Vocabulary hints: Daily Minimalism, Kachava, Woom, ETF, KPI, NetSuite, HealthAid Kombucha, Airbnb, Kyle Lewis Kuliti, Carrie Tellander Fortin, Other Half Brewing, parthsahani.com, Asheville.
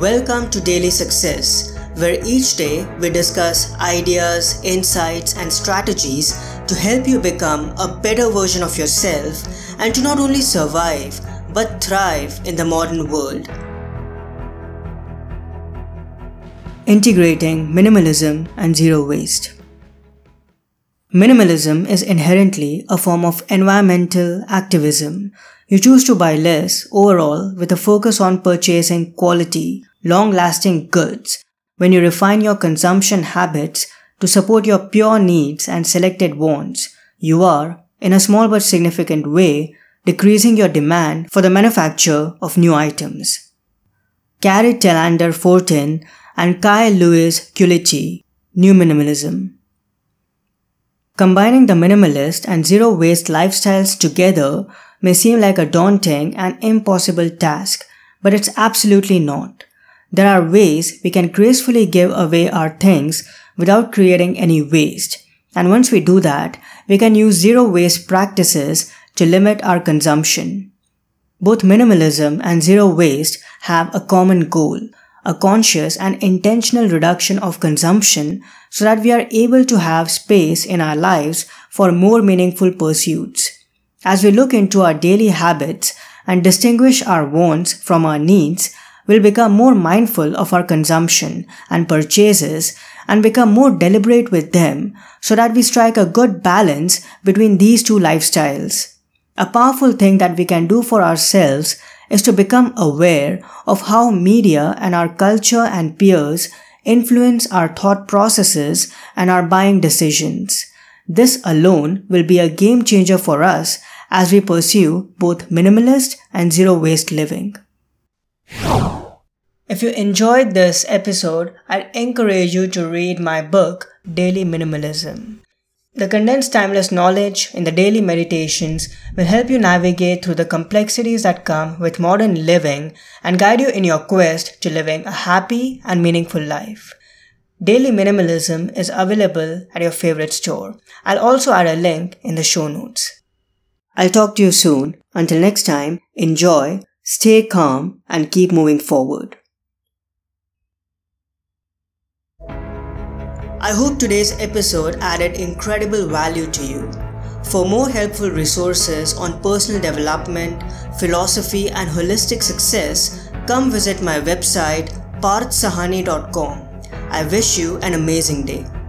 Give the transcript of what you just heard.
Welcome to Daily Success, where each day we discuss ideas, insights, and strategies to help you become a better version of yourself and to not only survive but thrive in the modern world. Integrating minimalism and zero waste. Minimalism is inherently a form of environmental activism. You choose to buy less overall with a focus on purchasing quality, long-lasting goods when you refine your consumption habits to support your pure needs and selected wants. You are, in a small but significant way, decreasing your demand for the manufacture of new items. Carrie Tellander Fortin and Kyle Lewis Kuliti, New Minimalism. Combining the minimalist and zero-waste lifestyles together may seem like a daunting and impossible task, but it's absolutely not. There are ways we can gracefully give away our things without creating any waste. And once we do that, we can use zero-waste practices to limit our consumption. Both minimalism and zero-waste have a common goal: a conscious and intentional reduction of consumption so that we are able to have space in our lives for more meaningful pursuits. As we look into our daily habits and distinguish our wants from our needs, we'll become more mindful of our consumption and purchases and become more deliberate with them so that we strike a good balance between these two lifestyles. A powerful thing that we can do for ourselves is to become aware of how media and our culture and peers influence our thought processes and our buying decisions. This alone will be a game changer for us as we pursue both minimalist and zero-waste living. If you enjoyed this episode, I'd encourage you to read my book, Daily Minimalism. The condensed timeless knowledge in the daily meditations will help you navigate through the complexities that come with modern living and guide you in your quest to living a happy and meaningful life. Daily Minimalism is available at your favorite store. I'll also add a link in the show notes. I'll talk to you soon. Until next time, enjoy, stay calm, and keep moving forward. I hope today's episode added incredible value to you. For more helpful resources on personal development, philosophy, and holistic success, come visit my website, parthsahani.com. I wish you an amazing day.